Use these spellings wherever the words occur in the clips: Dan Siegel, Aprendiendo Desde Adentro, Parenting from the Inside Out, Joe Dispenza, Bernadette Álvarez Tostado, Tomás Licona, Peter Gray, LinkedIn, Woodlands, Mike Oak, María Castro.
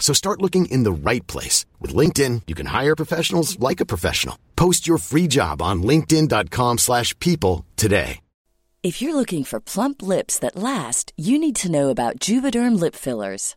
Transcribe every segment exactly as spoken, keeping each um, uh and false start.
So start looking in the right place. With LinkedIn, you can hire professionals like a professional. Post your free job on linkedin dot com slash people today. If you're looking for plump lips that last, you need to know about Juvéderm lip fillers.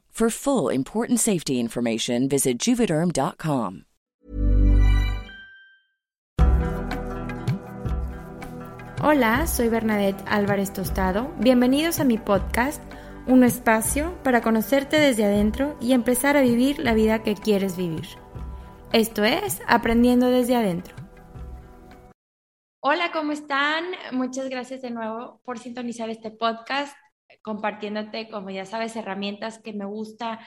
For full, important safety information, visit Juvederm dot com. Hola, soy Bernadette Álvarez Tostado. Bienvenidos a mi podcast, un espacio para conocerte desde adentro y empezar a vivir la vida que quieres vivir. Esto es Aprendiendo Desde Adentro. Hola, ¿cómo están? Muchas gracias de nuevo por sintonizar este podcast, compartiéndote, como ya sabes, herramientas que me gusta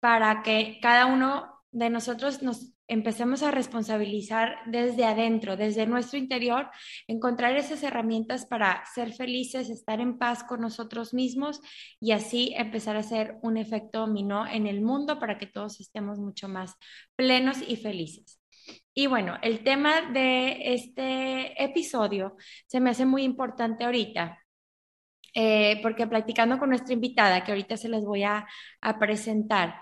para que cada uno de nosotros nos empecemos a responsabilizar desde adentro, desde nuestro interior, encontrar esas herramientas para ser felices, estar en paz con nosotros mismos y así empezar a hacer un efecto dominó en el mundo para que todos estemos mucho más plenos y felices. Y bueno, el tema de este episodio se me hace muy importante ahorita, eh, porque platicando con nuestra invitada, que ahorita se les voy a, a presentar,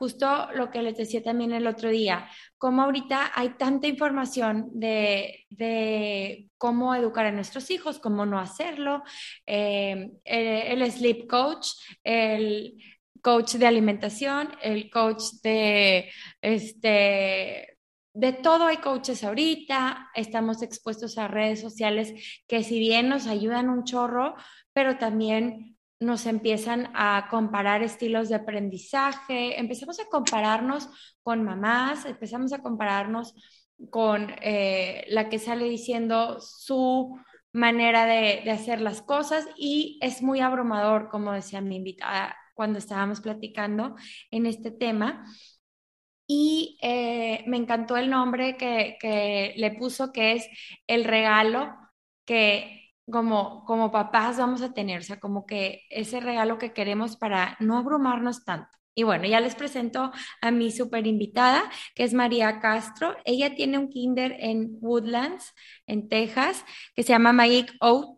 justo lo que les decía también el otro día, cómo ahorita hay tanta información de, de cómo educar a nuestros hijos, cómo no hacerlo, eh, el, el sleep coach, el coach de alimentación, el coach de... este De todo hay coaches ahorita, estamos expuestos a redes sociales que si bien nos ayudan un chorro, pero también nos empiezan a comparar estilos de aprendizaje, empezamos a compararnos con mamás, empezamos a compararnos con eh, la que sale diciendo su manera de, de hacer las cosas y es muy abrumador, como decía mi invitada cuando estábamos platicando en este tema. Y eh, me encantó el nombre que, que le puso, que es el regalo que como, como papás vamos a tener, o sea, como que ese regalo que queremos para no abrumarnos tanto. Y bueno, ya les presento a mi súper invitada, que es María Castro. Ella tiene un kinder en Woodlands, en Texas, que se llama Mike Oak.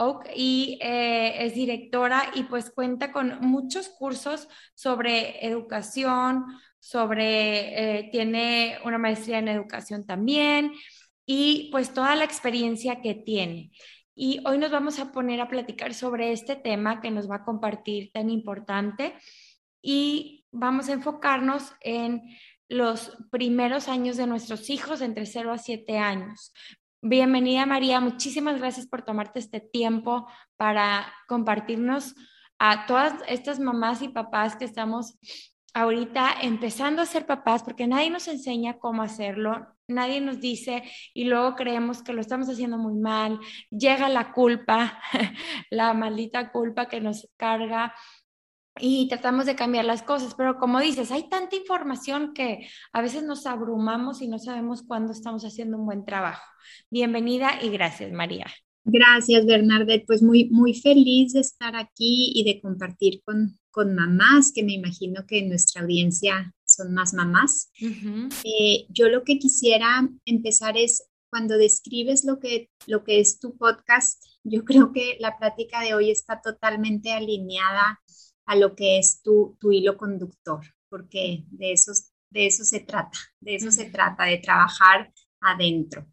Oak y eh, es directora y pues cuenta con muchos cursos sobre educación, sobre, eh, tiene una maestría en educación también y pues toda la experiencia que tiene. Y hoy nos vamos a poner a platicar sobre este tema que nos va a compartir tan importante y vamos a enfocarnos en los primeros años de nuestros hijos entre cero a siete años. Bienvenida María, muchísimas gracias por tomarte este tiempo para compartirnos a todas estas mamás y papás que estamos ahorita empezando a ser papás, porque nadie nos enseña cómo hacerlo, nadie nos dice, y luego creemos que lo estamos haciendo muy mal, llega la culpa, la maldita culpa que nos carga, y tratamos de cambiar las cosas, pero como dices, hay tanta información que a veces nos abrumamos y no sabemos cuándo estamos haciendo un buen trabajo. Bienvenida y gracias, María. Gracias, Bernadette. Pues muy, muy feliz de estar aquí y de compartir con, con mamás, que me imagino que en nuestra audiencia son más mamás. Uh-huh. Eh, yo lo que quisiera empezar es, cuando describes lo que, lo que es tu podcast, yo creo que la plática de hoy está totalmente alineada a lo que es tu, tu hilo conductor, porque de eso, de eso se trata, de eso se trata, de trabajar adentro.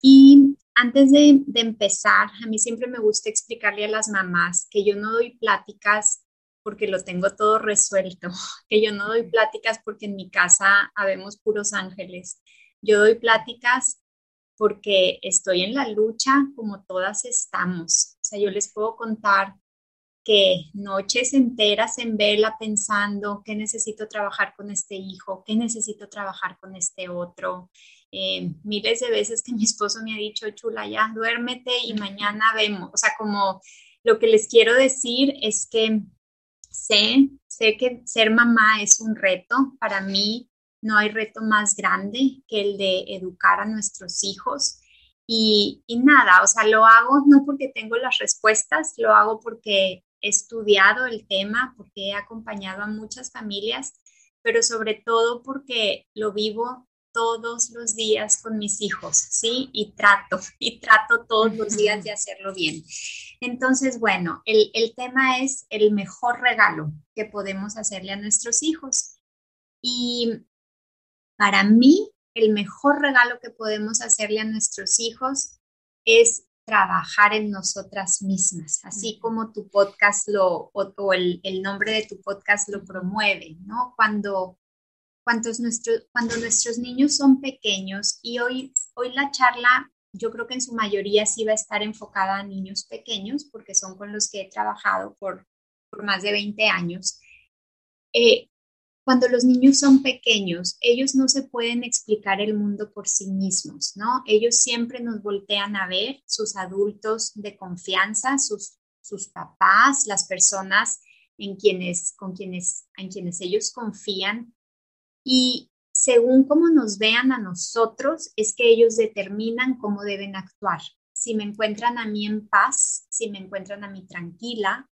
Y antes de, de empezar, a mí siempre me gusta explicarle a las mamás que yo no doy pláticas porque lo tengo todo resuelto, que yo no doy pláticas porque en mi casa habemos puros ángeles. Yo doy pláticas porque estoy en la lucha como todas estamos. O sea, yo les puedo contar que noches enteras en vela pensando qué necesito trabajar con este hijo, qué necesito trabajar con este otro. Eh, miles de veces que mi esposo me ha dicho, chula, ya duérmete y mañana vemos. O sea, como lo que les quiero decir es que sé, sé que ser mamá es un reto. Para mí no hay reto más grande que el de educar a nuestros hijos. Y, y nada, o sea, lo hago no porque tengo las respuestas, lo hago porque he estudiado el tema, porque he acompañado a muchas familias, pero sobre todo porque lo vivo todos los días con mis hijos, ¿sí? Y trato, y trato todos los días de hacerlo bien. Entonces, bueno, el, el tema es el mejor regalo que podemos hacerle a nuestros hijos. Y para mí, el mejor regalo que podemos hacerle a nuestros hijos es trabajar en nosotras mismas, así como tu podcast lo, o, o el, el nombre de tu podcast lo promueve, ¿no? Cuando, cuando, nuestro, cuando nuestros niños son pequeños, y hoy, hoy la charla yo creo que en su mayoría sí va a estar enfocada a niños pequeños, porque son con los que he trabajado por, por más de veinte años. Eh, Cuando los niños son pequeños, ellos no se pueden explicar el mundo por sí mismos, ¿no? Ellos siempre nos voltean a ver, sus adultos de confianza, sus, sus papás, las personas en quienes, con quienes, en quienes ellos confían. Y según cómo nos vean a nosotros, es que ellos determinan cómo deben actuar. Si me encuentran a mí en paz, si me encuentran a mí tranquila,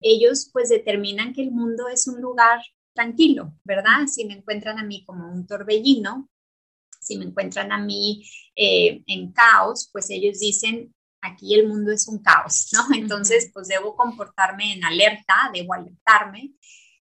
ellos pues determinan que el mundo es un lugar tranquilo, ¿verdad? Si me encuentran a mí como un torbellino, si me encuentran a mí eh, en caos, pues ellos dicen, aquí el mundo es un caos, ¿no? Entonces, pues debo comportarme en alerta, debo alertarme.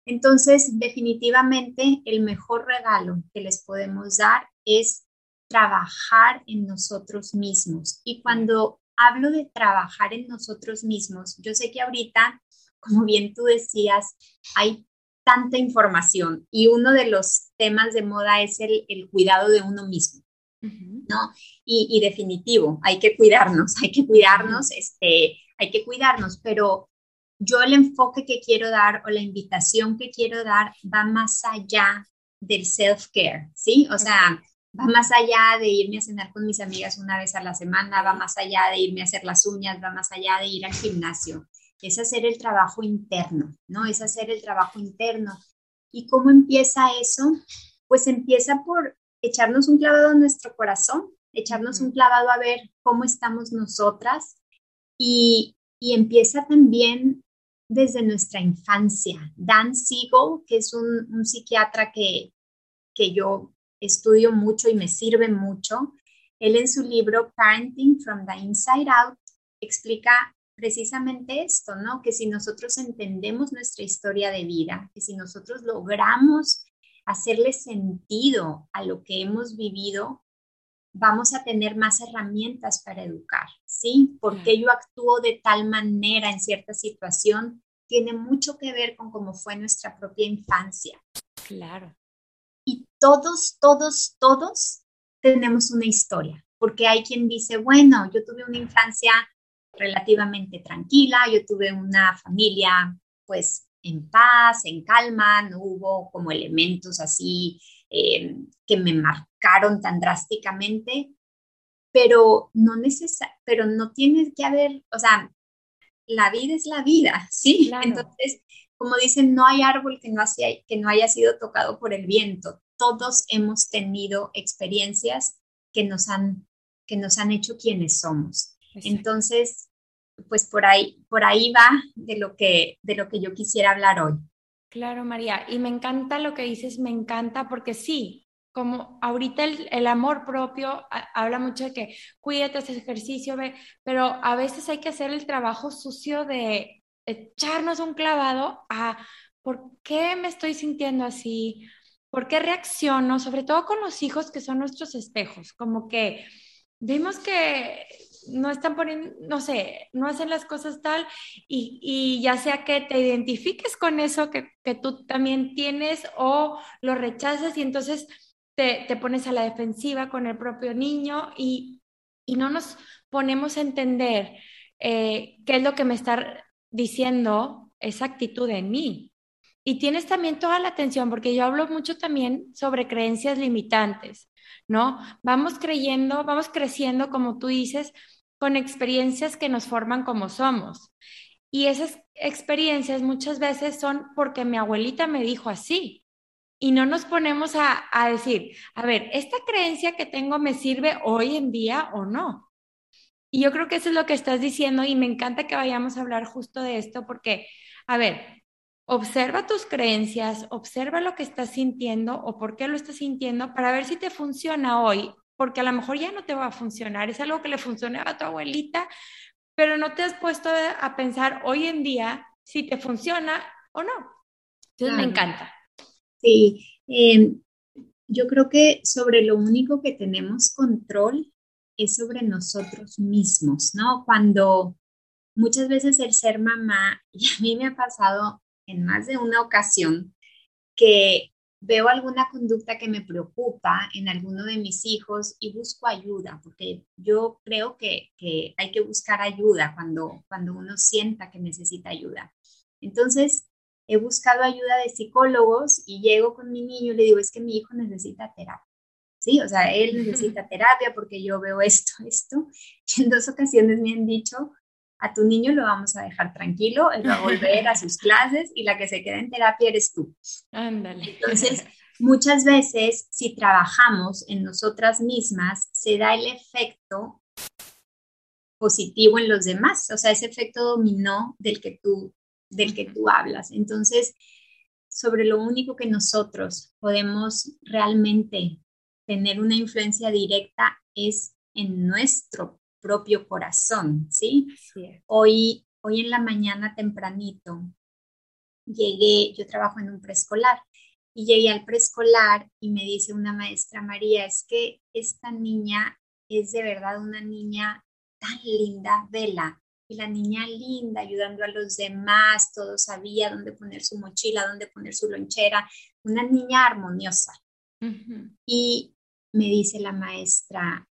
Entonces, definitivamente, el mejor regalo que les podemos dar es trabajar en nosotros mismos. Y cuando hablo de trabajar en nosotros mismos, yo sé que ahorita, como bien tú decías, hay tanta información, y uno de los temas de moda es el, el cuidado de uno mismo, ¿no? Y, y definitivo, hay que cuidarnos, hay que cuidarnos, este, hay que cuidarnos, pero yo el enfoque que quiero dar o la invitación que quiero dar va más allá del self-care, ¿sí? O sea, va más allá de irme a cenar con mis amigas una vez a la semana, va más allá de irme a hacer las uñas, va más allá de ir al gimnasio. Es hacer el trabajo interno, ¿no? Es hacer el trabajo interno. ¿Y cómo empieza eso? Pues empieza por echarnos un clavado a nuestro corazón, echarnos un clavado a ver cómo estamos nosotras, y, y empieza también desde nuestra infancia. Dan Siegel, que es un, un psiquiatra que, que yo estudio mucho y me sirve mucho, él en su libro Parenting from the Inside Out explica precisamente esto, ¿no? Que si nosotros entendemos nuestra historia de vida, que si nosotros logramos hacerle sentido a lo que hemos vivido, vamos a tener más herramientas para educar, ¿sí? Porque sí. Yo actúo de tal manera en cierta situación tiene mucho que ver con cómo fue nuestra propia infancia. Claro. Y todos, todos, todos tenemos una historia, porque hay quien dice, bueno, yo tuve una infancia relativamente tranquila, yo tuve una familia pues en paz, en calma, no hubo como elementos así eh, que me marcaron tan drásticamente, pero no neces- pero no tienes que haber, o sea, la vida es la vida, ¿sí? Claro. Entonces, como dicen, no hay árbol que no, hacia, que no haya sido tocado por el viento. Todos hemos tenido experiencias que nos han, que nos han hecho quienes somos. Exacto. Entonces, pues por ahí, por ahí va de lo que, de lo que yo quisiera hablar hoy. Claro, María, y me encanta lo que dices, me encanta porque sí, como ahorita el, el amor propio a, habla mucho de que cuídate, haz ejercicio, ve, pero a veces hay que hacer el trabajo sucio de echarnos un clavado a por qué me estoy sintiendo así, por qué reacciono, sobre todo con los hijos que son nuestros espejos, como que vemos que no están poniendo, no sé, no hacen las cosas tal y, y ya sea que te identifiques con eso que, que tú también tienes o lo rechazas y entonces Te, te pones a la defensiva con el propio niño y, y no nos ponemos a entender eh, qué es lo que me está diciendo esa actitud en mí. Y tienes también toda la atención, porque yo hablo mucho también sobre creencias limitantes, ¿no? Vamos creyendo, vamos creciendo, como tú dices, con experiencias que nos forman como somos. Y esas experiencias muchas veces son porque mi abuelita me dijo así. Y no nos ponemos a, a decir, a ver, ¿esta creencia que tengo me sirve hoy en día o no? Y yo creo que eso es lo que estás diciendo y me encanta que vayamos a hablar justo de esto porque, a ver, observa tus creencias, observa lo que estás sintiendo o por qué lo estás sintiendo para ver si te funciona hoy, porque a lo mejor ya no te va a funcionar, es algo que le funcionaba a tu abuelita, pero no te has puesto a pensar hoy en día si te funciona o no. Entonces, claro. Me encanta. Sí, eh, yo creo que sobre lo único que tenemos control es sobre nosotros mismos, ¿no? Cuando muchas veces el ser mamá, y a mí me ha pasado en más de una ocasión, que veo alguna conducta que me preocupa en alguno de mis hijos y busco ayuda, porque yo creo que, que hay que buscar ayuda cuando, cuando uno sienta que necesita ayuda. Entonces, he buscado ayuda de psicólogos y llego con mi niño y le digo, es que mi hijo necesita terapia, ¿sí? O sea, él necesita terapia porque yo veo esto, esto. Y en dos ocasiones me han dicho, a tu niño lo vamos a dejar tranquilo, él va a volver a sus clases y la que se queda en terapia eres tú. Ándale. Entonces, muchas veces, si trabajamos en nosotras mismas, se da el efecto positivo en los demás. O sea, ese efecto dominó del que tú del que tú hablas. Entonces, sobre lo único que nosotros podemos realmente tener una influencia directa es en nuestro propio corazón, ¿sí? Sí. Hoy, hoy en la mañana tempranito llegué, yo trabajo en un preescolar, y llegué al preescolar y me dice una maestra, María, es que esta niña es de verdad una niña tan linda, vela. Y la niña linda, ayudando a los demás, todo sabía dónde poner su mochila, dónde poner su lonchera, una niña armoniosa. Uh-huh. Y me dice la maestra,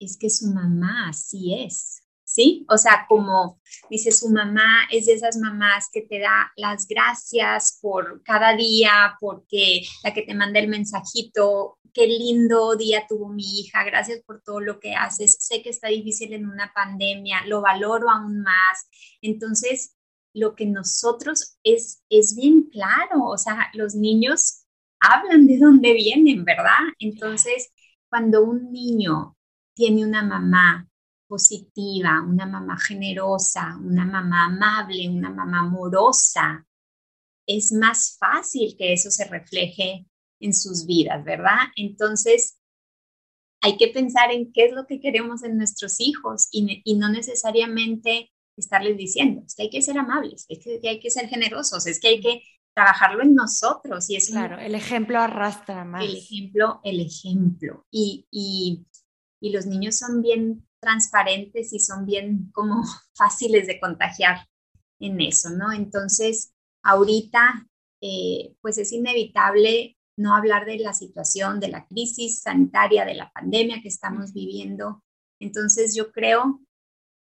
es que su mamá así es, ¿sí? O sea, como dice su mamá, es de esas mamás que te da las gracias por cada día, porque la que te manda el mensajito, qué lindo día tuvo mi hija, gracias por todo lo que haces, sé que está difícil en una pandemia, lo valoro aún más. Entonces, lo que nosotros es, es bien claro, o sea, los niños hablan de dónde vienen, ¿verdad? Entonces, cuando un niño tiene una mamá positiva, una mamá generosa, una mamá amable, una mamá amorosa, es más fácil que eso se refleje en sus vidas, ¿verdad? Entonces, hay que pensar en qué es lo que queremos en nuestros hijos y, y no necesariamente estarles diciendo, es que hay que ser amables, es que hay que ser generosos, es que hay que trabajarlo en nosotros. Y es claro, un, el ejemplo arrastra más. El ejemplo, el ejemplo. Y, y, y los niños son bien transparentes y son bien como fáciles de contagiar en eso, ¿no? Entonces, ahorita, eh, pues es inevitable no hablar de la situación, de la crisis sanitaria, de la pandemia que estamos viviendo. Entonces, yo creo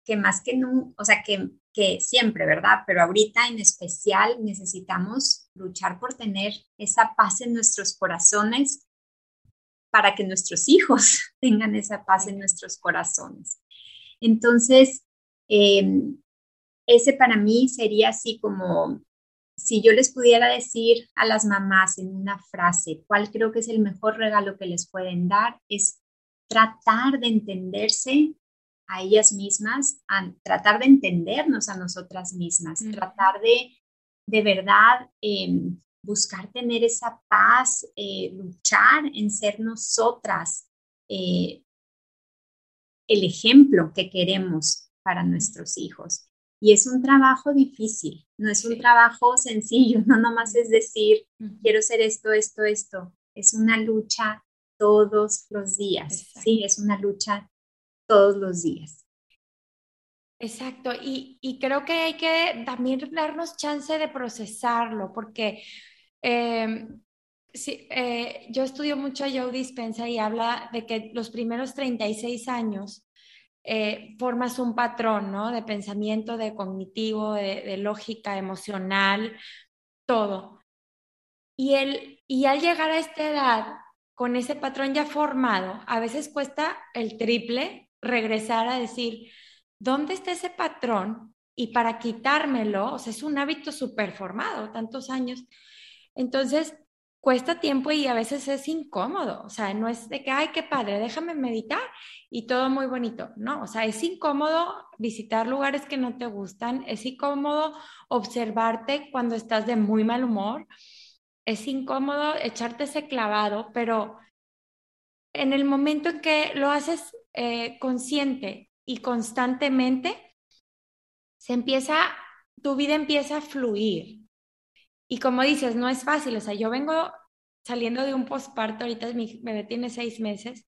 que más que nunca, o sea, que, que siempre, ¿verdad? Pero ahorita en especial necesitamos luchar por tener esa paz en nuestros corazones para que nuestros hijos tengan esa paz en nuestros corazones. Entonces, eh, ese para mí sería así como, si yo les pudiera decir a las mamás en una frase, ¿cuál creo que es el mejor regalo que les pueden dar? Es tratar de entenderse a ellas mismas, a tratar de entendernos a nosotras mismas, mm. tratar de, de verdad, eh, buscar tener esa paz, eh, luchar en ser nosotras eh, el ejemplo que queremos para nuestros hijos. Y es un trabajo difícil, no es un trabajo sencillo, no nomás es decir, quiero ser esto, esto, esto. Es una lucha todos los días, Exacto. sí, es una lucha todos los días. Exacto, y, y creo que hay que también darnos chance de procesarlo, porque eh, sí, eh, yo estudio mucho a Joe Dispenza y habla de que los primeros treinta y seis años Eh, formas un patrón, ¿no? De pensamiento, de cognitivo, de, de lógica, emocional, todo. Y, el, y al llegar a esta edad, con ese patrón ya formado, a veces cuesta el triple regresar a decir, ¿dónde está ese patrón? Y para quitármelo, o sea, es un hábito súper formado, tantos años. Entonces, cuesta tiempo y a veces es incómodo, o sea, no es de que, ay, qué padre, déjame meditar y todo muy bonito, no, o sea, es incómodo visitar lugares que no te gustan, es incómodo observarte cuando estás de muy mal humor, es incómodo echarte ese clavado, pero en el momento en que lo haces eh, consciente y constantemente, se empieza, tu vida empieza a fluir. Y como dices, no es fácil, o sea, yo vengo saliendo de un posparto, ahorita mi bebé tiene seis meses,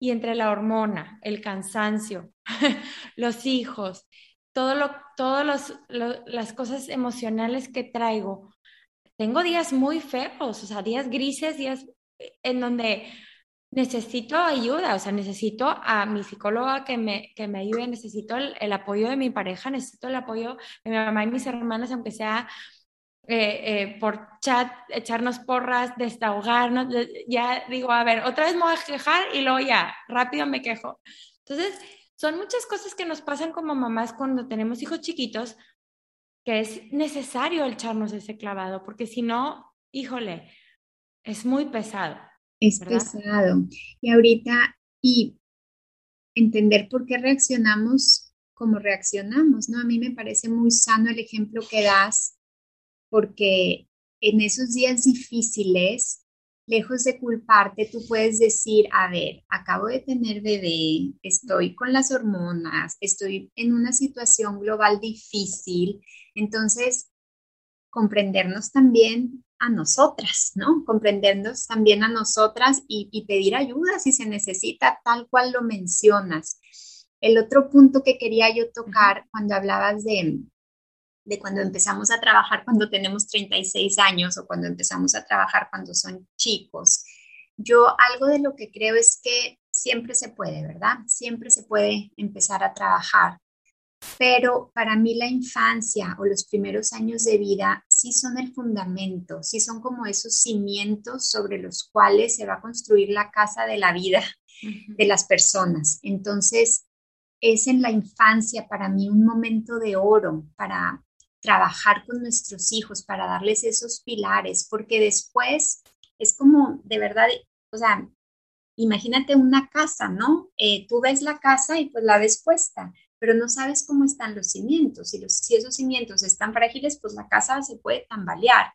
y entre la hormona, el cansancio, los hijos, todo lo, todos los, lo, las cosas emocionales que traigo, tengo días muy feos, o sea, días grises, días en donde necesito ayuda, o sea, necesito a mi psicóloga que me, que me ayude, necesito el, el apoyo de mi pareja, necesito el apoyo de mi mamá y mis hermanas, aunque sea... Eh, eh, por chat, echarnos porras, desahogarnos, ya digo, a ver, otra vez me voy a quejar y luego ya, rápido me quejo. Entonces, son muchas cosas que nos pasan como mamás cuando tenemos hijos chiquitos, que es necesario echarnos ese clavado, porque si no, híjole, es muy pesado. Es ¿verdad? Pesado. Y ahorita, y entender por qué reaccionamos como reaccionamos, ¿no? A mí me parece muy sano el ejemplo que das, porque en esos días difíciles, lejos de culparte, tú puedes decir, a ver, acabo de tener bebé, estoy con las hormonas, estoy en una situación global difícil, entonces comprendernos también a nosotras, ¿no? Comprendernos también a nosotras y, y pedir ayuda si se necesita, tal cual lo mencionas. El otro punto que quería yo tocar cuando hablabas de... de cuando empezamos a trabajar cuando tenemos treinta y seis años o cuando empezamos a trabajar cuando son chicos. Yo algo de lo que creo es que siempre se puede, ¿verdad? Siempre se puede empezar a trabajar, pero para mí la infancia o los primeros años de vida sí son el fundamento, sí son como esos cimientos sobre los cuales se va a construir la casa de la vida de las personas. Entonces, es en la infancia para mí un momento de oro para trabajar con nuestros hijos, para darles esos pilares, porque después es como de verdad, o sea, imagínate una casa, ¿no? Eh, tú ves la casa y pues la ves puesta, pero no sabes cómo están los cimientos. Si, los, si esos cimientos están frágiles, pues la casa se puede tambalear.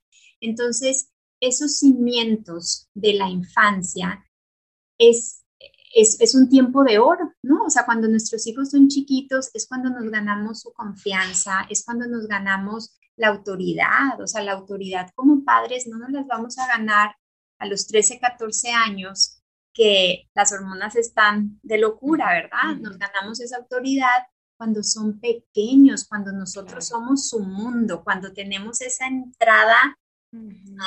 Entonces, esos cimientos de la infancia es... Es, es un tiempo de oro, ¿no? O sea, cuando nuestros hijos son chiquitos es cuando nos ganamos su confianza, es cuando nos ganamos la autoridad, o sea, la autoridad como padres no nos las vamos a ganar a los trece, catorce años que las hormonas están de locura, ¿verdad? Nos ganamos esa autoridad cuando son pequeños, cuando nosotros somos su mundo, cuando tenemos esa entrada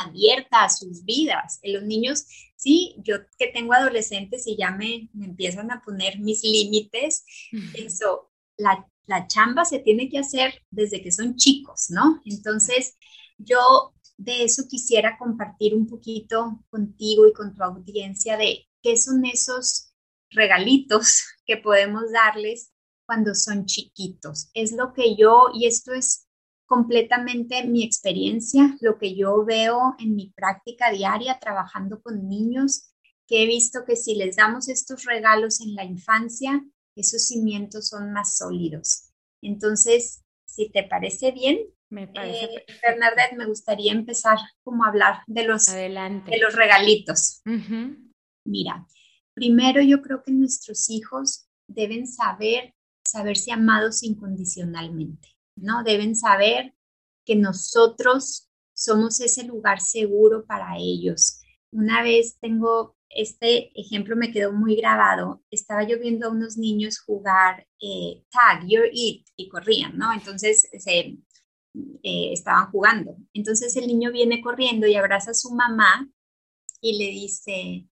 abierta a sus vidas. Los niños, sí, yo que tengo adolescentes y ya me, me empiezan a poner mis límites, uh-huh. eso, la, la chamba se tiene que hacer desde que son chicos, ¿no? Entonces, yo de eso quisiera compartir un poquito contigo y con tu audiencia de qué son esos regalitos que podemos darles cuando son chiquitos. Es lo que yo, y esto es completamente mi experiencia, lo que yo veo en mi práctica diaria trabajando con niños, que he visto que si les damos estos regalos en la infancia, esos cimientos son más sólidos. Entonces, si te parece bien, me parece eh, Bernadette, me gustaría empezar como a hablar de los, de los regalitos. Uh-huh. Mira, primero yo creo que nuestros hijos deben saber, saberse amados incondicionalmente, ¿no? Deben saber que nosotros somos ese lugar seguro para ellos. Una vez tengo, este ejemplo me quedó muy grabado, estaba yo viendo a unos niños jugar eh, tag, you're it, y corrían, ¿no? Entonces se... Eh, estaban jugando. Entonces el niño viene corriendo y abraza a su mamá y le dice,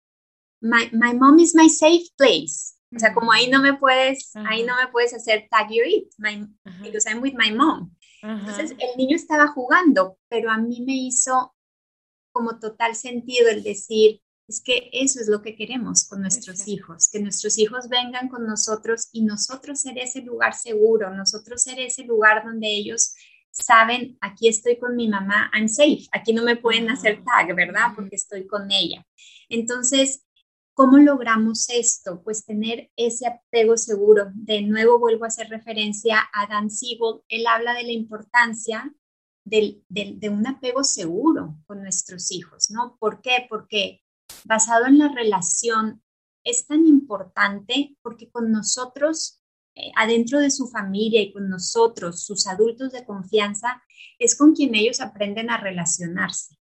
my, my mom is my safe place. Uh-huh. O sea, como ahí no me puedes, uh-huh. ahí no me puedes hacer tag you it, my, uh-huh. because I'm with my mom. Uh-huh. Entonces el niño estaba jugando, pero a mí me hizo como total sentido el decir, es que eso es lo que queremos con nuestros Exacto. hijos, que nuestros hijos vengan con nosotros y nosotros ser ese lugar seguro, nosotros ser ese lugar donde ellos saben, aquí estoy con mi mamá, I'm safe, aquí no me pueden hacer tag, ¿verdad? Porque estoy con ella. Entonces, ¿cómo logramos esto? Pues tener ese apego seguro. De nuevo vuelvo a hacer referencia a Dan Siegel, él habla de la importancia del, del, de un apego seguro con nuestros hijos, ¿no? ¿Por qué? Porque basado en la relación es tan importante porque con nosotros adentro de su familia y con nosotros, sus adultos de confianza, es con quien ellos aprenden a relacionarse.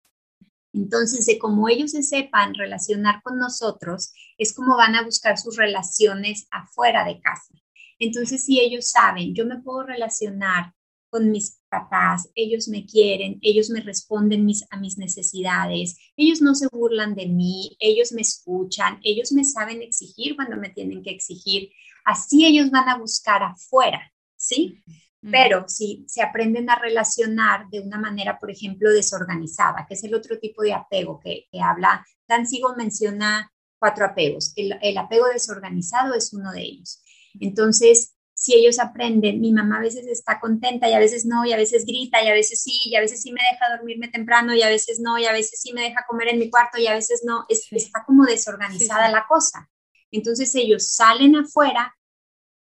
Entonces, de cómo ellos se sepan relacionar con nosotros, es como van a buscar sus relaciones afuera de casa. Entonces, si ellos saben, yo me puedo relacionar con mis papás, ellos me quieren, ellos me responden mis, a mis necesidades, ellos no se burlan de mí, ellos me escuchan, ellos me saben exigir cuando me tienen que exigir. Así ellos van a buscar afuera, ¿sí? Uh-huh. Pero si se aprenden a relacionar de una manera, por ejemplo, desorganizada, que es el otro tipo de apego que, que habla, Dan Siegel menciona cuatro apegos, el, el apego desorganizado es uno de ellos. Entonces, si ellos aprenden, mi mamá a veces está contenta y a veces no, y a veces grita y a veces sí, y a veces sí me deja dormirme temprano y a veces no, y a veces sí me deja comer en mi cuarto y a veces no, es, sí. está como desorganizada sí, sí. la cosa. Entonces ellos salen afuera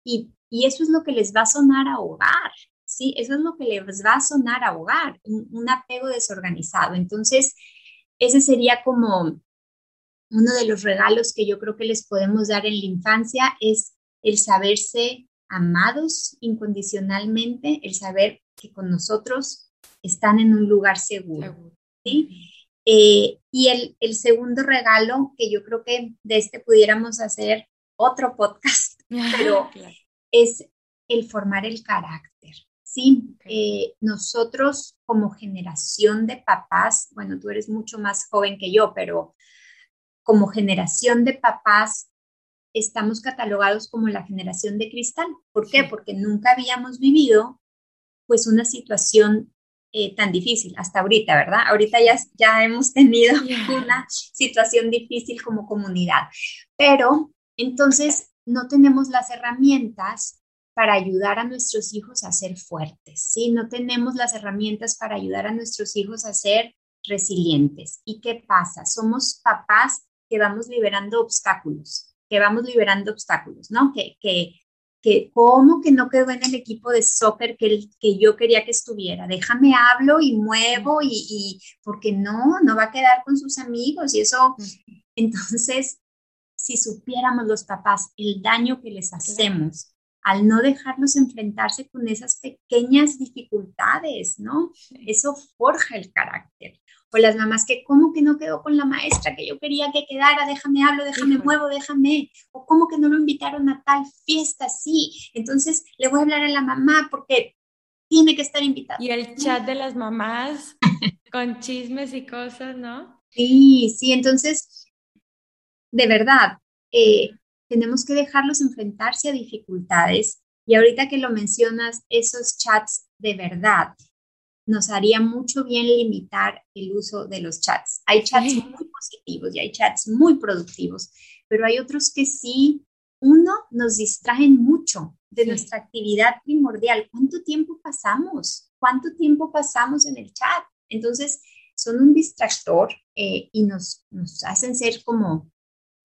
y, y eso es lo que les va a sonar a hogar, ¿sí? Eso es lo que les va a sonar a hogar, un, un apego desorganizado. Entonces ese sería como uno de los regalos que yo creo que les podemos dar en la infancia, es el saberse amados incondicionalmente, el saber que con nosotros están en un lugar seguro, ¿sí? Eh, y el, el segundo regalo, que yo creo que de este pudiéramos hacer otro podcast, pero claro. es el formar el carácter, ¿sí? Okay. Eh, nosotros como generación de papás, bueno, tú eres mucho más joven que yo, pero como generación de papás estamos catalogados como la generación de cristal. ¿Por qué? Sí. Porque nunca habíamos vivido pues una situación Eh, tan difícil hasta ahorita, ¿verdad? Ahorita ya, ya hemos tenido yeah. una situación difícil como comunidad, pero entonces no tenemos las herramientas para ayudar a nuestros hijos a ser fuertes, ¿sí? No tenemos las herramientas para ayudar a nuestros hijos a ser resilientes. ¿Y qué pasa? Somos papás que vamos liberando obstáculos, que vamos liberando obstáculos, ¿no? Que, que que cómo que no quedó en el equipo de soccer que, el, que yo quería que estuviera, déjame hablo y muevo y, y porque no, no va a quedar con sus amigos y eso, entonces si supiéramos los papás el daño que les hacemos al no dejarlos enfrentarse con esas pequeñas dificultades, ¿no? Eso forja el carácter. O las mamás que, ¿cómo que no quedó con la maestra que yo quería que quedara? Déjame hablo, déjame Híjole. muevo, déjame. O ¿cómo que no lo invitaron a tal fiesta? Sí, entonces le voy a hablar a la mamá porque tiene que estar invitada. Y el chat de las mamás con chismes y cosas, ¿no? Sí, sí, entonces, de verdad, eh, tenemos que dejarlos enfrentarse a dificultades. Y ahorita que lo mencionas, esos chats de verdad, nos haría mucho bien limitar el uso de los chats. Hay chats muy positivos y hay chats muy productivos, pero hay otros que sí, uno, nos distraen mucho de sí. nuestra actividad primordial. ¿Cuánto tiempo pasamos? ¿Cuánto tiempo pasamos en el chat? Entonces, son un distractor eh, y nos, nos hacen ser como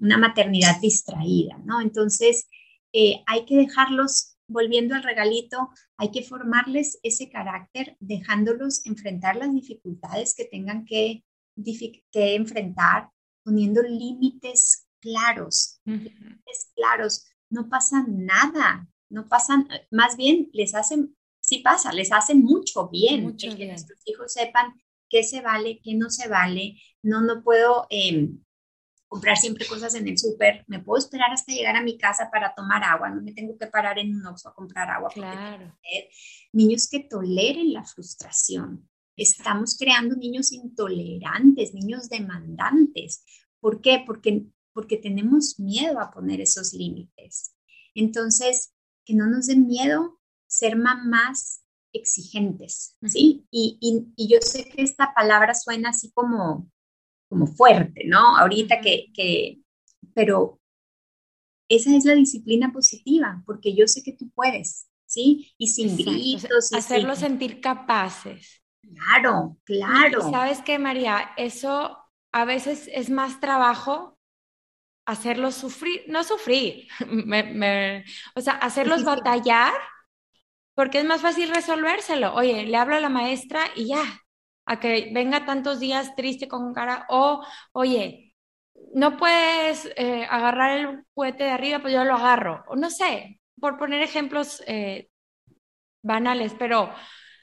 una maternidad distraída, ¿no? Entonces, eh, hay que dejarlos. Volviendo al regalito, hay que formarles ese carácter, dejándolos enfrentar las dificultades que tengan que, que enfrentar, poniendo límites claros, uh-huh. límites claros. No pasa nada, no pasan, más bien les hacen, sí pasa, les hacen mucho bien, mucho que bien. Nuestros hijos sepan qué se vale, qué no se vale. No, no puedo eh, comprar siempre cosas en el súper, me puedo esperar hasta llegar a mi casa para tomar agua, no me tengo que parar en un Oxxo a comprar agua. Claro. Niños que toleren la frustración. Estamos creando niños intolerantes, niños demandantes. ¿Por qué? Porque, porque tenemos miedo a poner esos límites. Entonces, que no nos den miedo ser mamás exigentes, ¿sí? Y, y, y yo sé que esta palabra suena así como... como fuerte, ¿no? Ahorita que, que, pero esa es la disciplina positiva, porque yo sé que tú puedes, ¿sí? Y sin Exacto. gritos. Y hacerlos sin... sentir capaces. Claro, claro. Y ¿sabes qué, María? Eso a veces es más trabajo, hacerlos sufrir, no sufrir, me, me, o sea, hacerlos sí, sí, sí. batallar, porque es más fácil resolvérselo. Oye, le hablo a la maestra y ya. A que venga tantos días triste con cara, o, oye, no puedes eh, agarrar el juguete de arriba, pues yo lo agarro, o no sé, por poner ejemplos eh, banales, pero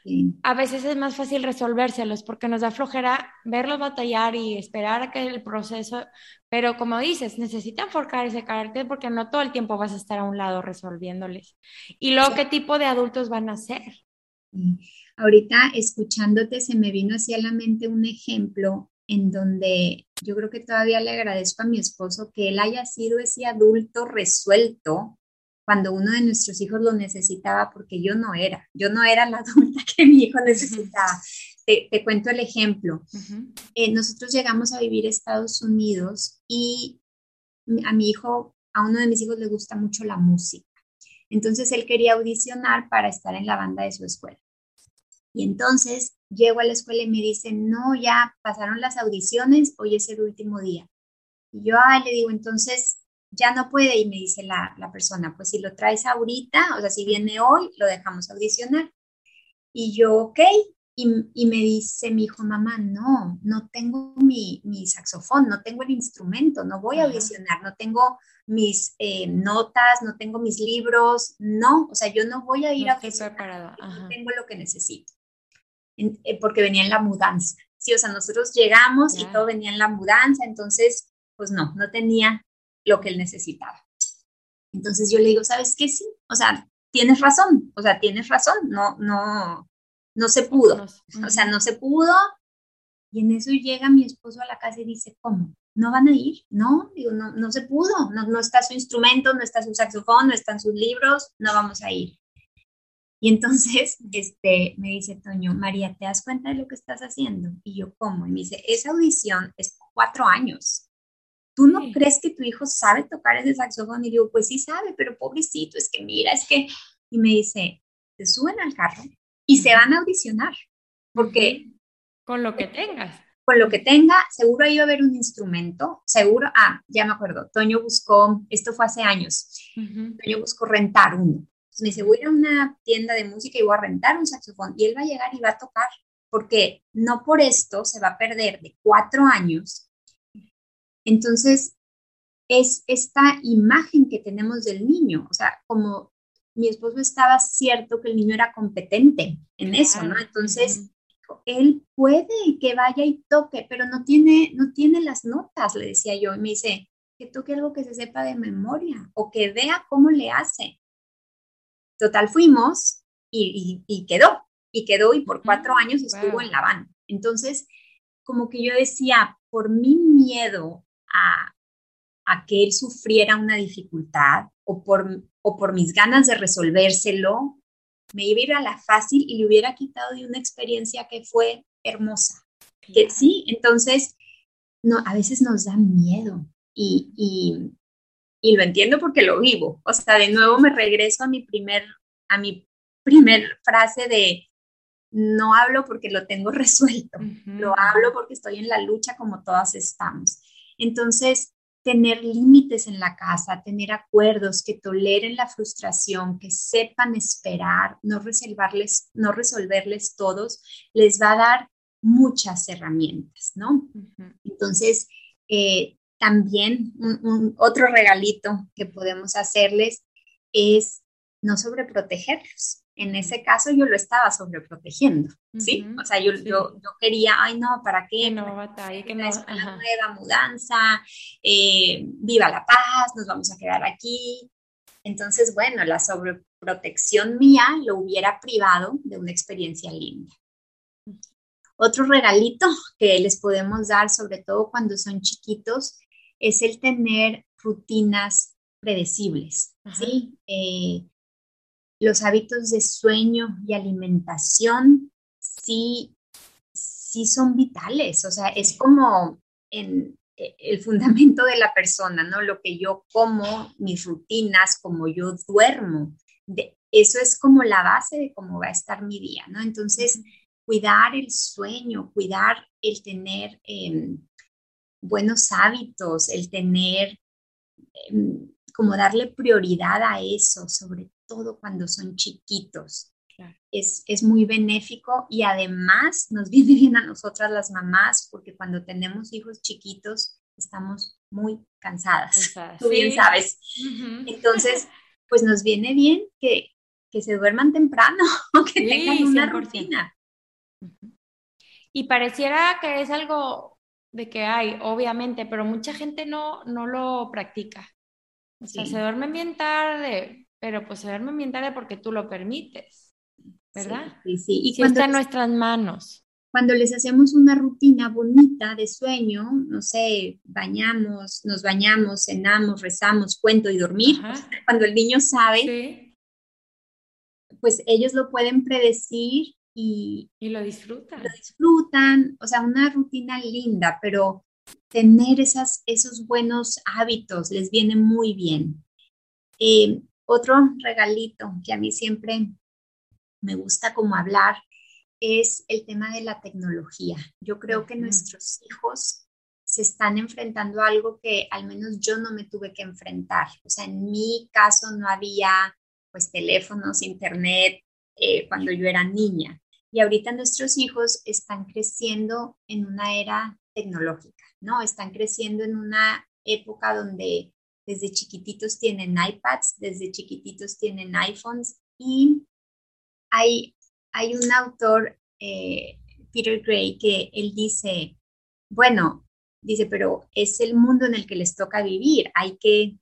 sí. a veces es más fácil resolvérselos, porque nos da flojera verlos batallar y esperar a que el proceso, pero como dices, necesitan forjar ese carácter, porque no todo el tiempo vas a estar a un lado resolviéndoles, y luego sí. ¿qué tipo de adultos van a ser? Ahorita escuchándote se me vino hacia la mente un ejemplo en donde yo creo que todavía le agradezco a mi esposo que él haya sido ese adulto resuelto cuando uno de nuestros hijos lo necesitaba, porque yo no era, yo no era la adulta que mi hijo necesitaba. Uh-huh. Te, te cuento el ejemplo. Uh-huh. Eh, nosotros llegamos a vivir a Estados Unidos y a mi hijo, a uno de mis hijos le gusta mucho la música. Entonces, él quería audicionar para estar en la banda de su escuela. Y entonces, llego a la escuela y me dicen, no, ya pasaron las audiciones, hoy es el último día. Y yo, ah, le digo, entonces, ya no puede. Y me dice la, la persona, pues si lo traes ahorita, o sea, si viene hoy, lo dejamos audicionar. Y yo, ok. Y, y me dice mi hijo, mamá, no, no tengo mi, mi saxofón, no tengo el instrumento, no voy a audicionar, no tengo mis eh, notas, no tengo mis libros, no, o sea, yo no voy a ir no a audicionar, no tengo lo que necesito, en, eh, porque venía en la mudanza, sí, o sea, nosotros llegamos yeah. y todo venía en la mudanza, entonces, pues no, no tenía lo que él necesitaba. Entonces yo le digo, ¿sabes qué? Sí, o sea, tienes razón, o sea, tienes razón, no, no... No se pudo, o sea, no se pudo. Y en eso llega mi esposo a la casa y dice, ¿cómo? ¿No van a ir? No, digo, no, no se pudo, no, no está su instrumento, no está su saxofón, no están sus libros, no vamos a ir. Y entonces este, me dice, Toño, María, ¿te das cuenta de lo que estás haciendo? Y yo, ¿cómo? Y me dice, esa audición es por cuatro años. ¿Tú no sí. crees que tu hijo sabe tocar ese saxofón? Y digo, pues sí sabe, pero pobrecito, es que mira, es que... Y me dice, te suben al carro y se van a audicionar, porque... Con lo que tengas. Con lo que tenga, seguro ahí va a haber un instrumento, seguro, ah, ya me acuerdo, Toño buscó, esto fue hace años, uh-huh. Toño buscó rentar uno. Entonces me dice, voy a una tienda de música y voy a rentar un saxofón, y él va a llegar y va a tocar, porque no por esto se va a perder de cuatro años. Entonces, es esta imagen que tenemos del niño, o sea, como... Mi esposo estaba cierto que el niño era competente en eso, ¿no? Entonces, uh-huh. él puede que vaya y toque, pero no tiene, no tiene las notas, le decía yo. Y me dice, que toque algo que se sepa de memoria o que vea cómo le hace. Total, fuimos y, y, y quedó. Y quedó y por cuatro uh-huh. años estuvo wow. en la banda. Entonces, como que yo decía, por mi miedo a, a que él sufriera una dificultad o por, o por mis ganas de resolvérselo, me iba a ir a la fácil y le hubiera quitado de una experiencia que fue hermosa. Que, sí, entonces no, a veces nos da miedo y, y, y lo entiendo porque lo vivo. O sea, de nuevo me regreso a mi primer, a mi primer frase de no hablo porque lo tengo resuelto, uh-huh. Lo hablo porque estoy en la lucha como todas estamos. Entonces, tener límites en la casa, tener acuerdos que toleren la frustración, que sepan esperar, no resolverles, no resolverles todos, les va a dar muchas herramientas, ¿no? Uh-huh. Entonces, eh, también un, un otro regalito que podemos hacerles es no sobreprotegerlos. En ese caso yo lo estaba sobreprotegiendo, ¿sí? Uh-huh, o sea, yo, sí. yo, yo quería, ay no, ¿para qué? Que no batalla, que no. Es una nueva mudanza, eh, viva la paz, nos vamos a quedar aquí. Entonces, bueno, la sobreprotección mía lo hubiera privado de una experiencia linda. Otro regalito que les podemos dar, sobre todo cuando son chiquitos, es el tener rutinas predecibles, uh-huh. ¿sí? Eh, Los hábitos de sueño y alimentación sí, sí son vitales. O sea, es como en, el fundamento de la persona, ¿no? Lo que yo como, mis rutinas, como yo duermo. De, eso es como la base de cómo va a estar mi día, ¿no? Entonces, cuidar el sueño, cuidar el tener eh, buenos hábitos, el tener, eh, como darle prioridad a eso, sobre todo. Todo cuando son chiquitos. Claro. Es, es muy benéfico y además nos viene bien a nosotras las mamás porque cuando tenemos hijos chiquitos estamos muy cansadas. Cansadas. Tú bien sí. sabes. Uh-huh. Entonces, pues nos viene bien que, que se duerman temprano o que sí, tengan una cien por ciento. Rutina. Uh-huh. Y pareciera que es algo de que hay, obviamente, pero mucha gente no, no lo practica. O sea, sí. se duermen bien tarde. Pero pues se duerme bien tarde porque tú lo permites, ¿verdad? Sí, sí. sí. Y sí está en nuestras manos. Cuando les hacemos una rutina bonita de sueño, no sé, bañamos, nos bañamos, cenamos, rezamos, cuento y dormir, ajá. Cuando el niño sabe, sí. pues ellos lo pueden predecir y... Y lo disfrutan. Lo disfrutan, o sea, una rutina linda, pero tener esas, esos buenos hábitos les viene muy bien. Eh, Otro regalito que a mí siempre me gusta como hablar es el tema de la tecnología. Yo creo que mm. nuestros hijos se están enfrentando a algo que al menos yo no me tuve que enfrentar. O sea, en mi caso no había pues teléfonos, internet eh, cuando yo era niña. Y ahorita nuestros hijos están creciendo en una era tecnológica, ¿no? Están creciendo en una época donde... Desde chiquititos tienen iPads, desde chiquititos tienen iPhones y hay, hay un autor, eh, Peter Gray, que él dice, bueno, dice, pero es el mundo en el que les toca vivir, hay que,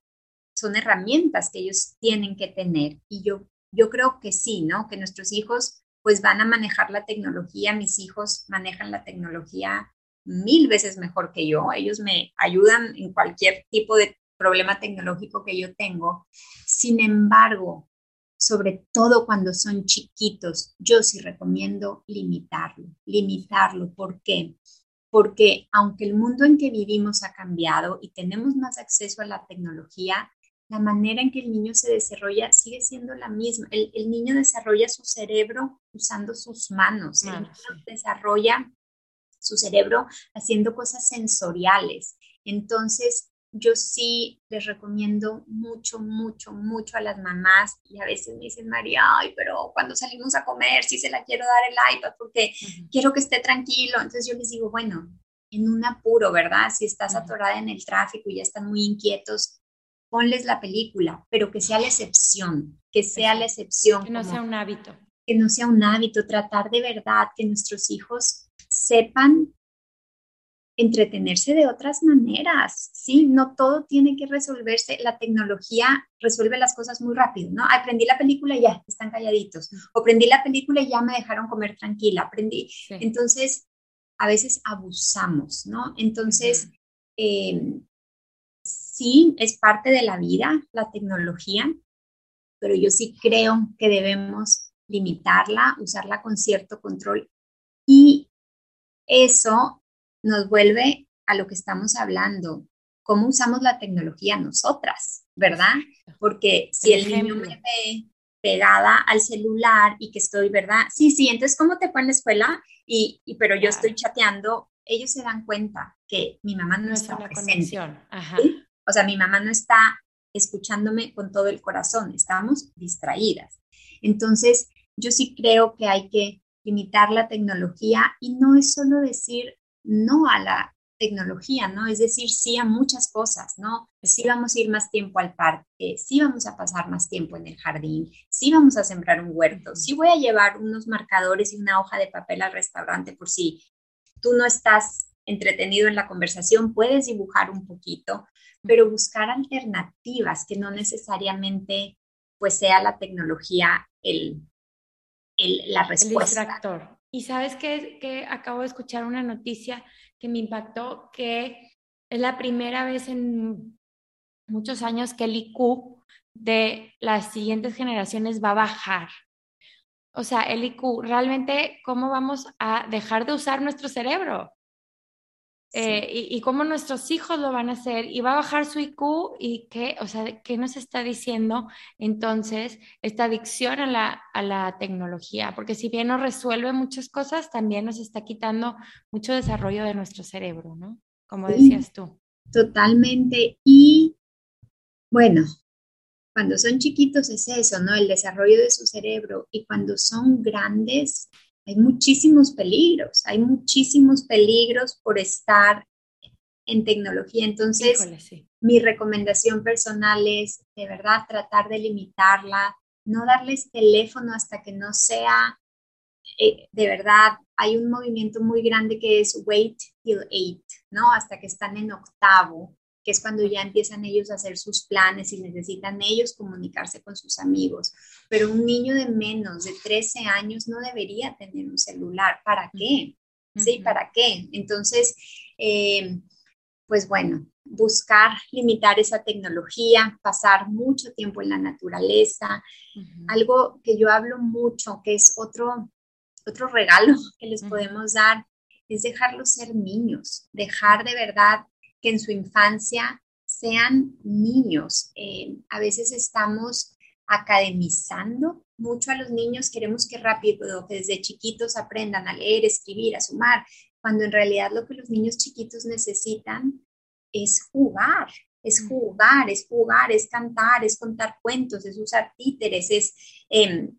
son herramientas que ellos tienen que tener y yo, yo creo que sí, ¿no? Que nuestros hijos pues van a manejar la tecnología, mis hijos manejan la tecnología mil veces mejor que yo, ellos me ayudan en cualquier tipo de problema tecnológico que yo tengo. Sin embargo, sobre todo cuando son chiquitos, yo sí recomiendo limitarlo, limitarlo. ¿Por qué? Porque aunque el mundo en que vivimos ha cambiado y tenemos más acceso a la tecnología, la manera en que el niño se desarrolla sigue siendo la misma. El, el niño desarrolla su cerebro usando sus manos. El niño desarrolla su cerebro haciendo cosas sensoriales. Entonces, yo sí les recomiendo mucho, mucho, mucho a las mamás y a veces me dicen, María, ay, pero cuando salimos a comer, sí se la quiero dar el iPad porque uh-huh. quiero que esté tranquilo. Entonces yo les digo, bueno, en un apuro, ¿verdad? Si estás uh-huh. atorada en el tráfico y ya están muy inquietos, ponles la película, pero que sea la excepción, que sea la excepción. Que no como, sea un hábito. Que no sea un hábito, tratar de verdad que nuestros hijos sepan entretenerse de otras maneras, ¿sí? No todo tiene que resolverse, la tecnología resuelve las cosas muy rápido, ¿no? Aprendí la película y ya, están calladitos. O aprendí la película y ya me dejaron comer tranquila, aprendí. Sí. Entonces, a veces abusamos, ¿no? Entonces, eh, sí, es parte de la vida, la tecnología, pero yo sí creo que debemos limitarla, usarla con cierto control. Y eso nos vuelve a lo que estamos hablando, cómo usamos la tecnología nosotras, ¿verdad? Porque si el niño me ve pegada al celular y que estoy, ¿verdad? Sí, sí, entonces, ¿cómo te fue en la escuela? Y, y, pero yo estoy chateando, ellos se dan cuenta que mi mamá no, no está es presente. Ajá. ¿Sí? O sea, mi mamá no está escuchándome con todo el corazón, estamos distraídas. Entonces, yo sí creo que hay que limitar la tecnología y no es solo decir no a la tecnología, ¿no? Es decir, sí a muchas cosas, ¿no? Sí vamos a ir más tiempo al parque, sí vamos a pasar más tiempo en el jardín, sí vamos a sembrar un huerto, sí voy a llevar unos marcadores y una hoja de papel al restaurante por si tú no estás entretenido en la conversación, puedes dibujar un poquito, pero buscar alternativas que no necesariamente pues sea la tecnología el, el, la respuesta. El distractor. Y sabes que, que acabo de escuchar una noticia que me impactó, que es la primera vez en muchos años que el I Q de las siguientes generaciones va a bajar. O sea, el I Q, realmente, ¿cómo vamos a dejar de usar nuestro cerebro? Sí. Eh, y, y cómo nuestros hijos lo van a hacer, y va a bajar su I Q, y qué, o sea, ¿qué nos está diciendo entonces esta adicción a la, a la tecnología? Porque si bien nos resuelve muchas cosas, también nos está quitando mucho desarrollo de nuestro cerebro, ¿no? Como sí, decías tú. Totalmente, y bueno, cuando son chiquitos es eso, ¿no? El desarrollo de su cerebro, y cuando son grandes... Hay muchísimos peligros, hay muchísimos peligros por estar en tecnología. Entonces, Híjole, sí. mi recomendación personal es, de verdad, tratar de limitarla, no darles teléfono hasta que no sea, eh, de verdad, hay un movimiento muy grande que es wait till eight, ¿no? Hasta que están en octavo, que es cuando ya empiezan ellos a hacer sus planes y necesitan ellos comunicarse con sus amigos. Pero un niño de menos de trece años no debería tener un celular. ¿Para qué? ¿Sí? Uh-huh. ¿Para qué? Entonces, eh, pues bueno, buscar limitar esa tecnología, pasar mucho tiempo en la naturaleza. Uh-huh. Algo que yo hablo mucho, que es otro, otro regalo que les uh-huh. podemos dar, es dejarlos ser niños, dejar de verdad que en su infancia sean niños. Eh, a veces estamos academizando mucho a los niños, queremos que rápido, que desde chiquitos aprendan a leer, escribir, a sumar, cuando en realidad lo que los niños chiquitos necesitan es jugar, es jugar, es jugar, es cantar, es contar cuentos, es usar títeres, es eh,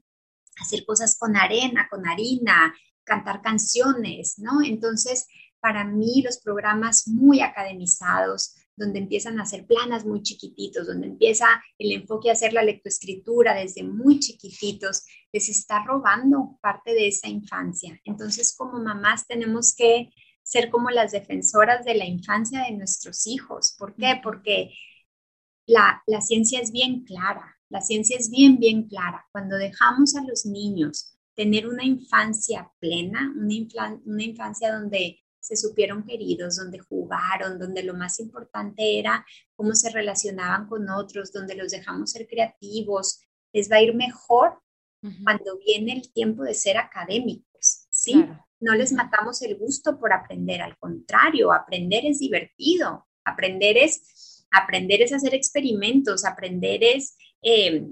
hacer cosas con arena, con harina, cantar canciones, ¿no? Entonces, para mí, los programas muy academizados, donde empiezan a hacer planas muy chiquititos, donde empieza el enfoque a hacer la lectoescritura desde muy chiquititos, les está robando parte de esa infancia. Entonces, como mamás, tenemos que ser como las defensoras de la infancia de nuestros hijos. ¿Por qué? Porque la, la ciencia es bien clara, la ciencia es bien, bien clara. Cuando dejamos a los niños tener una infancia plena, una, infla, una infancia donde se supieron queridos, donde jugaron, donde lo más importante era cómo se relacionaban con otros, donde los dejamos ser creativos, les va a ir mejor uh-huh. cuando viene el tiempo de ser académicos, ¿sí? Claro. No les matamos el gusto por aprender, al contrario, aprender es divertido, aprender es, aprender es hacer experimentos, aprender es eh,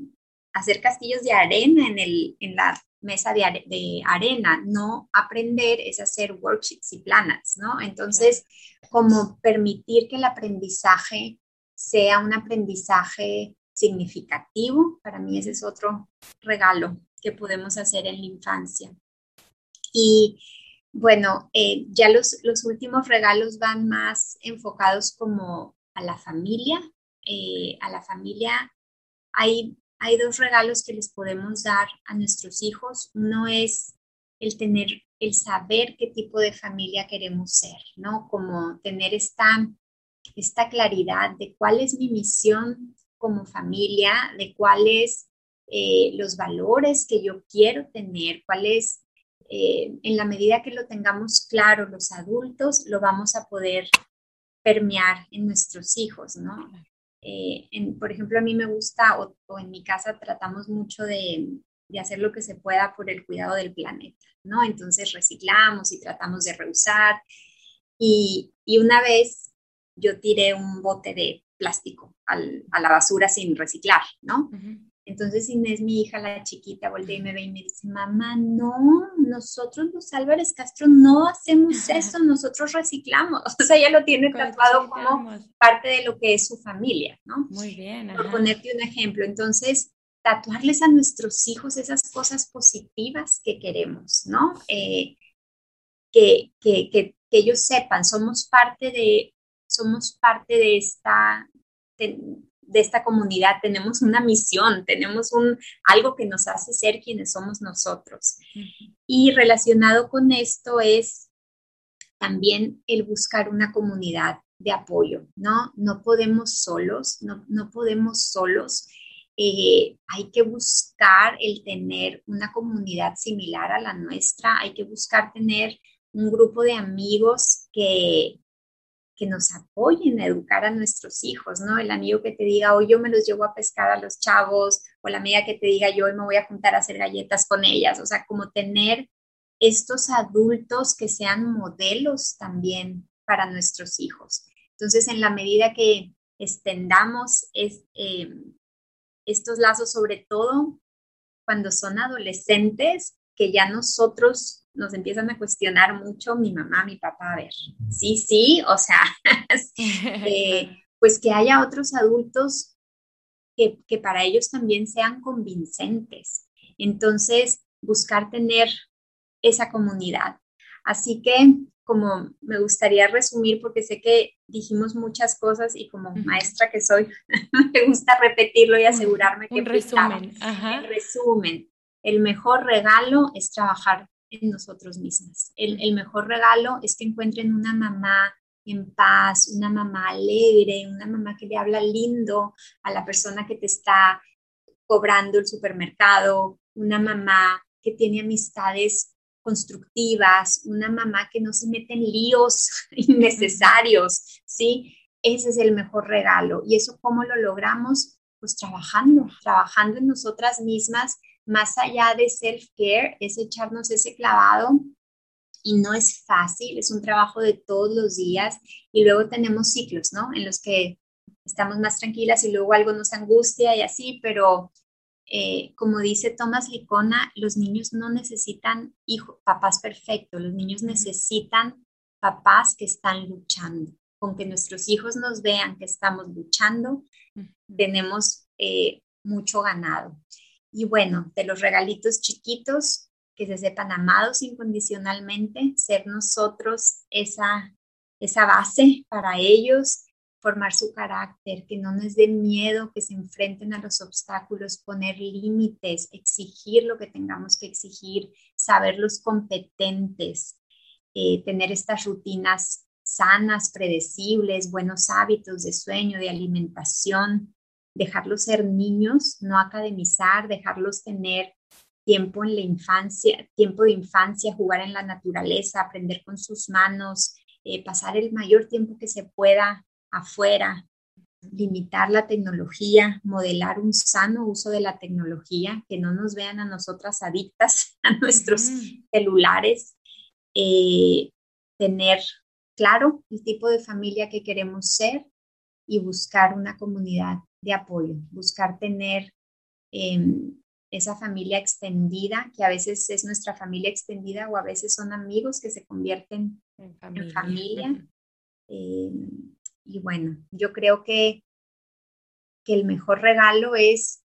hacer castillos de arena en, el, en la... mesa de, are- de arena, no aprender es hacer worksheets y planas, ¿no? Entonces, como permitir que el aprendizaje sea un aprendizaje significativo, para mí ese es otro regalo que podemos hacer en la infancia. Y bueno, eh, ya los, los últimos regalos van más enfocados como a la familia, eh, a la familia hay... Hay dos regalos que les podemos dar a nuestros hijos. Uno es el tener, el saber qué tipo de familia queremos ser, ¿no? Como tener esta, esta claridad de cuál es mi misión como familia, de cuáles eh, los valores que yo quiero tener, cuáles, eh, en la medida que lo tengamos claro los adultos, lo vamos a poder permear en nuestros hijos, ¿no? Eh, en, por ejemplo, a mí me gusta, o, o en mi casa tratamos mucho de, de hacer lo que se pueda por el cuidado del planeta, ¿no? Entonces reciclamos y tratamos de reusar. Y, y una vez yo tiré un bote de plástico al, a la basura sin reciclar, ¿no? Uh-huh. Entonces Inés, mi hija, la chiquita, voltea y me ve y me dice, mamá, no, nosotros los Álvarez Castro no hacemos eso, nosotros reciclamos. O sea, ella lo tiene tatuado como parte de lo que es su familia, ¿no? Muy bien. Ajá. Por ponerte un ejemplo. Entonces, tatuarles a nuestros hijos esas cosas positivas que queremos, ¿no? Eh, que, que, que, que ellos sepan, somos parte de, somos parte de esta... De, de esta comunidad, tenemos una misión, tenemos un, algo que nos hace ser quienes somos nosotros. Uh-huh. Y relacionado con esto es también el buscar una comunidad de apoyo, ¿no? No podemos solos, no, no podemos solos. Eh, hay que buscar el tener una comunidad similar a la nuestra, hay que buscar tener un grupo de amigos que... que nos apoyen a educar a nuestros hijos, ¿no? El amigo que te diga, hoy yo me los llevo a pescar a los chavos, o la amiga que te diga, yo hoy me voy a juntar a hacer galletas con ellas. O sea, como tener estos adultos que sean modelos también para nuestros hijos. Entonces, en la medida que extendamos es, eh, estos lazos, sobre todo cuando son adolescentes, que ya nosotros... nos empiezan a cuestionar mucho mi mamá, mi papá, a ver, sí, sí, o sea, eh, pues que haya otros adultos que, que para ellos también sean convincentes. Entonces, buscar tener esa comunidad. Así que, como me gustaría resumir, porque sé que dijimos muchas cosas y como maestra que soy, me gusta repetirlo y asegurarme un, que... Un resumen. Ajá. El resumen. El mejor regalo es trabajar en nosotros mismas. El, el mejor regalo es que encuentren una mamá en paz, una mamá alegre, una mamá que le habla lindo a la persona que te está cobrando el supermercado, una mamá que tiene amistades constructivas, una mamá que no se mete en líos innecesarios, ¿sí? Ese es el mejor regalo. ¿Y eso cómo lo logramos? Pues trabajando, trabajando en nosotras mismas. Más allá de self-care, es echarnos ese clavado y no es fácil, es un trabajo de todos los días y luego tenemos ciclos, ¿no? En los que estamos más tranquilas y luego algo nos angustia y así, pero eh, como dice Tomás Licona, los niños no necesitan hijo, papás perfectos, los niños necesitan papás que están luchando. Con que nuestros hijos nos vean que estamos luchando, tenemos eh, mucho ganado. Y bueno, de los regalitos chiquitos, que se sepan amados incondicionalmente, ser nosotros esa, esa base para ellos, formar su carácter, que no les dé miedo, que se enfrenten a los obstáculos, poner límites, exigir lo que tengamos que exigir, saberlos competentes, eh, tener estas rutinas sanas, predecibles, buenos hábitos de sueño, de alimentación, dejarlos ser niños, no academizar, dejarlos tener tiempo en la infancia, tiempo de infancia, jugar en la naturaleza, aprender con sus manos, eh, pasar el mayor tiempo que se pueda afuera, limitar la tecnología, modelar un sano uso de la tecnología, que no nos vean a nosotras adictas a nuestros mm. celulares, eh, tener claro el tipo de familia que queremos ser y buscar una comunidad de apoyo, buscar tener eh, esa familia extendida, que a veces es nuestra familia extendida o a veces son amigos que se convierten en familia. En familia. Eh, y bueno, yo creo que, que el mejor regalo es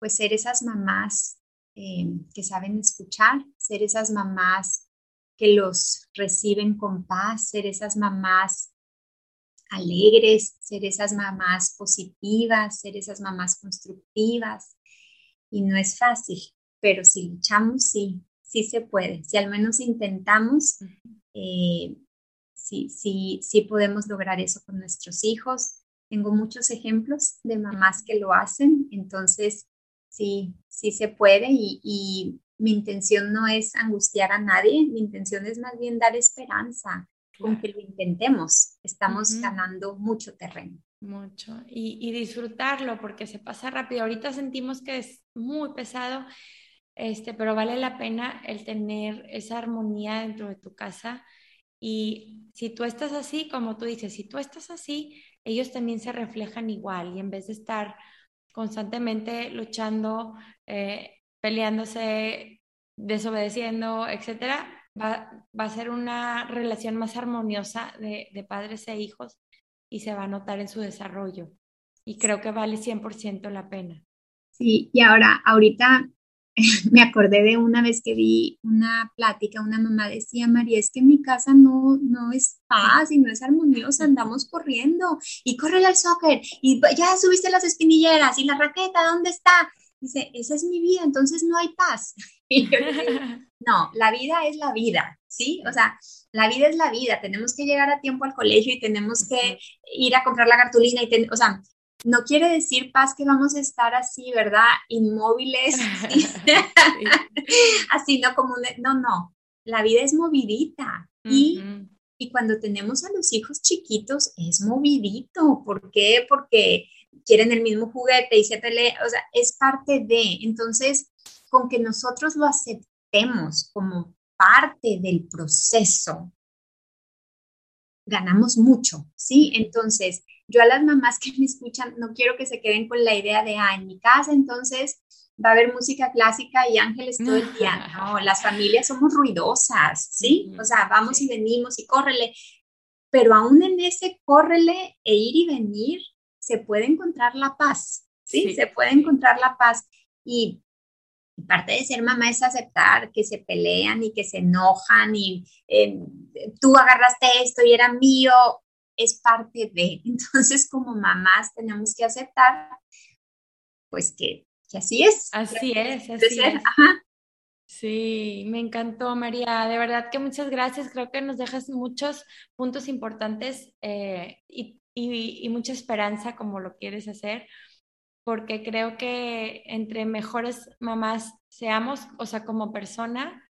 pues ser esas mamás eh, que saben escuchar, ser esas mamás que los reciben con paz, ser esas mamás alegres, ser esas mamás positivas, ser esas mamás constructivas. Y no es fácil, pero si luchamos, sí, sí se puede. Si al menos intentamos, eh, sí, sí, sí podemos lograr eso con nuestros hijos. Tengo muchos ejemplos de mamás que lo hacen, entonces sí, sí se puede. Y, y mi intención no es angustiar a nadie, mi intención es más bien dar esperanza. Con que lo intentemos, estamos uh-huh. ganando mucho terreno. Mucho. Y, y disfrutarlo porque se pasa rápido. Ahorita sentimos que es muy pesado, este, pero vale la pena el tener esa armonía dentro de tu casa. Y si tú estás así, como tú dices, si tú estás así, ellos también se reflejan igual. Y en vez de estar constantemente luchando, eh, peleándose, desobedeciendo, etcétera, va, va a ser una relación más armoniosa de, de padres e hijos. Y se va a notar en su desarrollo. Y creo que vale cien por ciento la pena. Sí, y ahora, ahorita me acordé de una vez que vi una plática, una mamá decía, María, es que en mi casa no, no es paz y no es armoniosa, andamos corriendo, y córrele al soccer, y ya subiste las espinilleras, y la raqueta, ¿dónde está? Dice, esa es mi vida, entonces no hay paz. Y yo dije, no, la vida es la vida. ¿Sí? O sea, la vida es la vida, tenemos que llegar a tiempo al colegio y tenemos que ir a comprar la cartulina, y ten... o sea, no quiere decir, Paz, que vamos a estar así, ¿verdad? Inmóviles, ¿sí? Así, no como, un... no, no, la vida es movidita, y, uh-huh. y cuando tenemos a los hijos chiquitos es movidito, ¿por qué? Porque quieren el mismo juguete y se pelean, o sea, es parte de, entonces, con que nosotros lo aceptemos como parte del proceso, ganamos mucho, ¿sí? Entonces, yo a las mamás que me escuchan, no quiero que se queden con la idea de, ah, en mi casa, entonces, va a haber música clásica y ángeles todo el día. No, las familias somos ruidosas, ¿sí? O sea, vamos sí. y venimos y córrele. Pero aún en ese córrele e ir y venir, se puede encontrar la paz, ¿sí? sí. Se puede encontrar la paz. Y parte de ser mamá es aceptar que se pelean y que se enojan y eh, tú agarraste esto y era mío, es parte de. Entonces, como mamás tenemos que aceptar pues que, que así es. Así es, así es. Ajá. Sí, me encantó, María, de verdad que muchas gracias, creo que nos dejas muchos puntos importantes eh, y, y, y mucha esperanza como lo quieres hacer. Porque creo que entre mejores mamás seamos, o sea, como persona,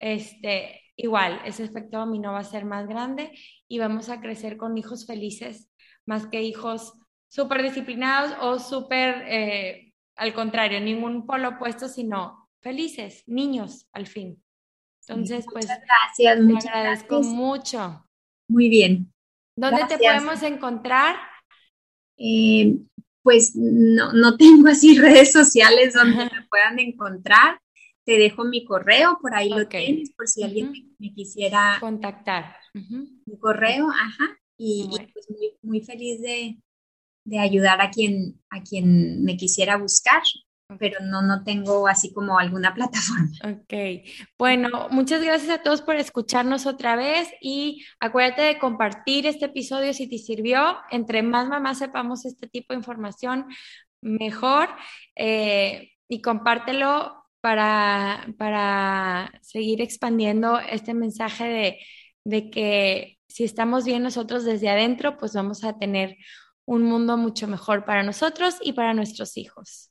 este, igual, ese efecto dominó va a ser más grande y vamos a crecer con hijos felices, más que hijos súper disciplinados o súper, eh, al contrario, ningún polo opuesto, sino felices, niños, al fin. Entonces, sí, pues, gracias, te muchas agradezco gracias. mucho. Muy bien. ¿Dónde gracias. te podemos encontrar? Eh... Pues no, no tengo así redes sociales donde me puedan encontrar. Te dejo mi correo, por ahí lo okay. tienes, por si uh-huh. alguien me, me quisiera contactar. Uh-huh. Mi correo, ajá. Y, bueno. y pues muy, muy feliz de, de ayudar a quien, a quien me quisiera buscar, okay. pero no, no tengo así como alguna plataforma. Ok. Bueno, muchas gracias a todos por escucharnos otra vez y acuérdate de compartir este episodio si te sirvió. Entre más mamás sepamos este tipo de información, mejor. Eh, y compártelo para, para seguir expandiendo este mensaje de, de que si estamos bien nosotros desde adentro, pues vamos a tener un mundo mucho mejor para nosotros y para nuestros hijos.